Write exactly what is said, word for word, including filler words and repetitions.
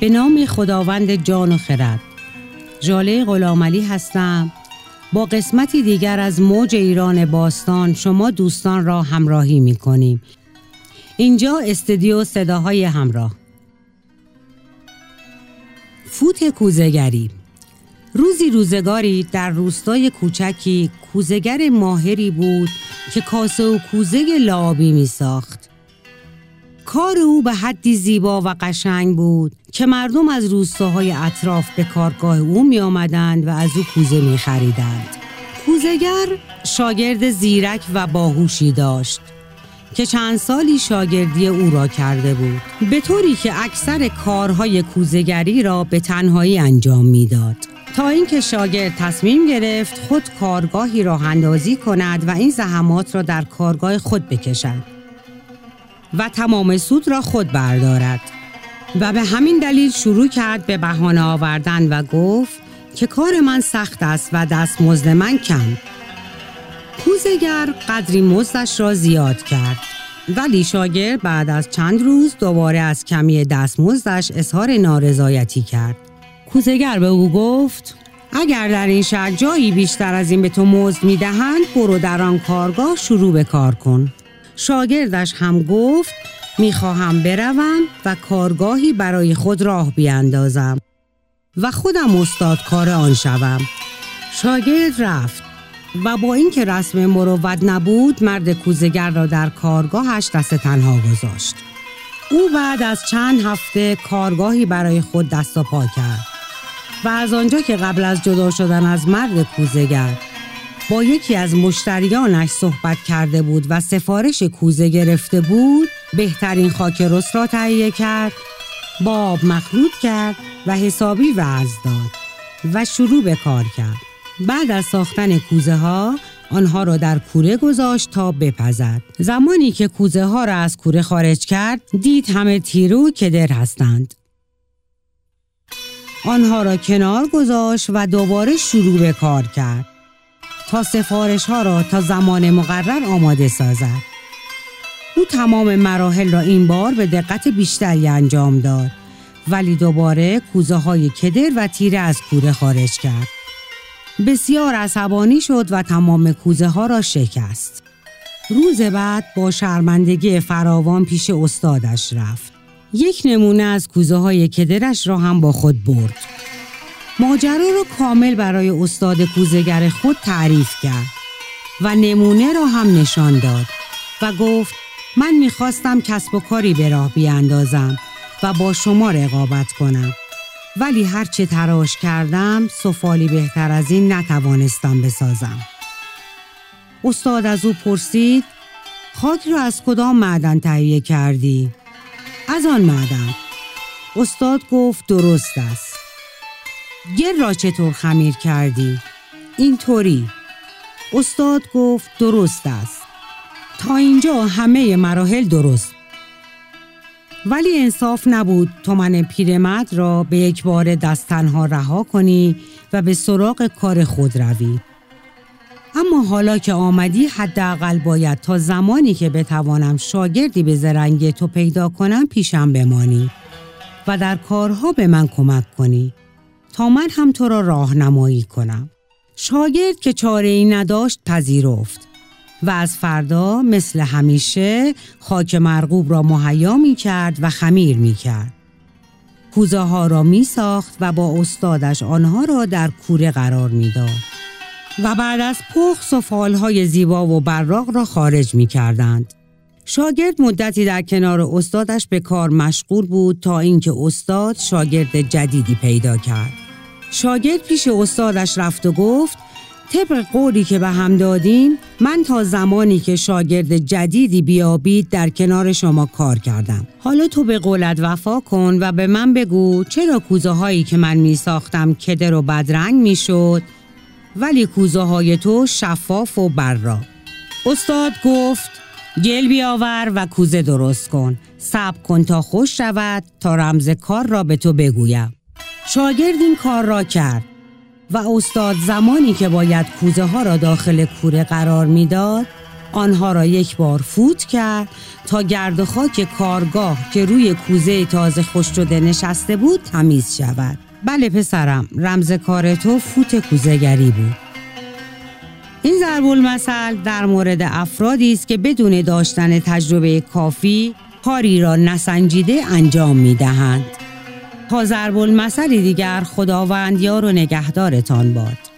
به نام خداوند جان و خرد. ژاله غلامعلی هستم با قسمتی دیگر از موج ایران باستان شما دوستان را همراهی می کنیم. اینجا استودیو صداهای همراه. فوت کوزه‌گری. روزی روزگاری در روستای کوچکی کوزه‌گر ماهری بود که کاسه و کوزه لعابی می ساخت. کار او به حدی زیبا و قشنگ بود که مردم از روستاهای اطراف به کارگاه او می آمدند و از او کوزه می خریدند. کوزه‌گر شاگرد زیرک و باهوشی داشت که چند سالی شاگردی او را کرده بود، به طوری که اکثر کارهای کوزه‌گری را به تنهایی انجام میداد، تا اینکه شاگرد تصمیم گرفت خود کارگاهی راه‌اندازی کند و این زحمات را در کارگاه خود بکشد و تمام سود را خود بردارد، و به همین دلیل شروع کرد به بهانه آوردن و گفت که کار من سخت است و دستمزد من کم. کوزه‌گر قدری مزدش را زیاد کرد، ولی شاگرد بعد از چند روز دوباره از کمی دستمزدش اظهار نارضایتی کرد. کوزه‌گر به او گفت اگر در این شهر جایی بیشتر از این به تو مزد میدهند، برو در آن کارگاه شروع به کار کن. شاگردش هم گفت میخواهم بروم و کارگاهی برای خود راه بیاندازم و خودم استاد کار آن شوم. شاگرد رفت و با اینکه رسم مروت نبود، مرد کوزه‌گر را در کارگاهش دست تنها گذاشت. او بعد از چند هفته کارگاهی برای خود دست و پا کرد و از آنجا که قبل از جدا شدن از مرد کوزه‌گر با یکی از مشتریانش صحبت کرده بود و سفارش کوزه گرفته بود، بهترین خاک رس را تهیه کرد، با آب مخلوط کرد و حسابی وزن داد و شروع به کار کرد. بعد از ساختن کوزه ها آنها را در کوره گذاشت تا بپزد. زمانی که کوزه ها را از کوره خارج کرد، دید همه تیره و کدر هستند. آنها را کنار گذاشت و دوباره شروع به کار کرد تا سفارش ها را تا زمان مقرر آماده سازد. او تمام مراحل را این بار به دقت بیشتری انجام داد، ولی دوباره کوزه های کدر و تیره از کوره خارج کرد. بسیار عصبانی شد و تمام کوزه ها را شکست. روز بعد با شرمندگی فراوان پیش استادش رفت. یک نمونه از کوزه های کدرش را هم با خود برد. ماجرا را کامل برای استاد کوزه‌گر خود تعریف کرد و نمونه را هم نشان داد و گفت من میخواستم کسب و کاری به راه بیاندازم و با شما رقابت کنم، ولی هرچه تراش کردم سفالی بهتر از این نتوانستم بسازم. استاد از او پرسید خاک را از کدام معدن تهیه کردی؟ از آن معدن. استاد گفت درست است. گر را چطور خمیر کردی؟ اینطوری. استاد گفت درست است. تا اینجا همه مراحل درست، ولی انصاف نبود تو من پیرمرد را به یک بار دست تنها رها کنی و به سراغ کار خود روی. اما حالا که آمدی، حداقل باید تا زمانی که بتوانم شاگردی به زرنگی تو پیدا کنم پیشم بمانی و در کارها به من کمک کنی تا من هم تو را راهنمایی کنم. شاگرد که چاره‌ای نداشت پذیرفت و از فردا مثل همیشه خاک مرغوب را مهیا می کرد و خمیر می کرد. کوزه ها را می ساخت و با استادش آنها را در کوره قرار می داد و بعد از پخت سفال های زیبا و براق را خارج می کردند. شاگرد مدتی در کنار استادش به کار مشغول بود تا اینکه استاد شاگرد جدیدی پیدا کرد. شاگرد پیش استادش رفت و گفت طبق قولی که به هم دادیم، من تا زمانی که شاگرد جدیدی بیابید در کنار شما کار کردم. حالا تو به قولت وفا کن و به من بگو چرا کوزه هایی که من می ساختم کدر و بدرنگ می شد، ولی کوزه های تو شفاف و براق. استاد گفت گل بیاور و کوزه درست کن. صبر کن تا خوش شود تا رمز کار را به تو بگویم. شاگرد این کار را کرد و استاد زمانی که باید کوزه ها را داخل کوره قرار میداد، آنها را یک بار فوت کرد تا گرد خاک کارگاه که روی کوزه تازه خشک شده نشسته بود تمیز شود. بله پسرم، رمز کار تو فوت کوزه‌گری بود. این ضرب المثل در مورد افرادی است که بدون داشتن تجربه کافی کاری را نسنجیده انجام می‌دهند. تا ضرب المثل دیگر، خداوند یار و نگهدارتان باد.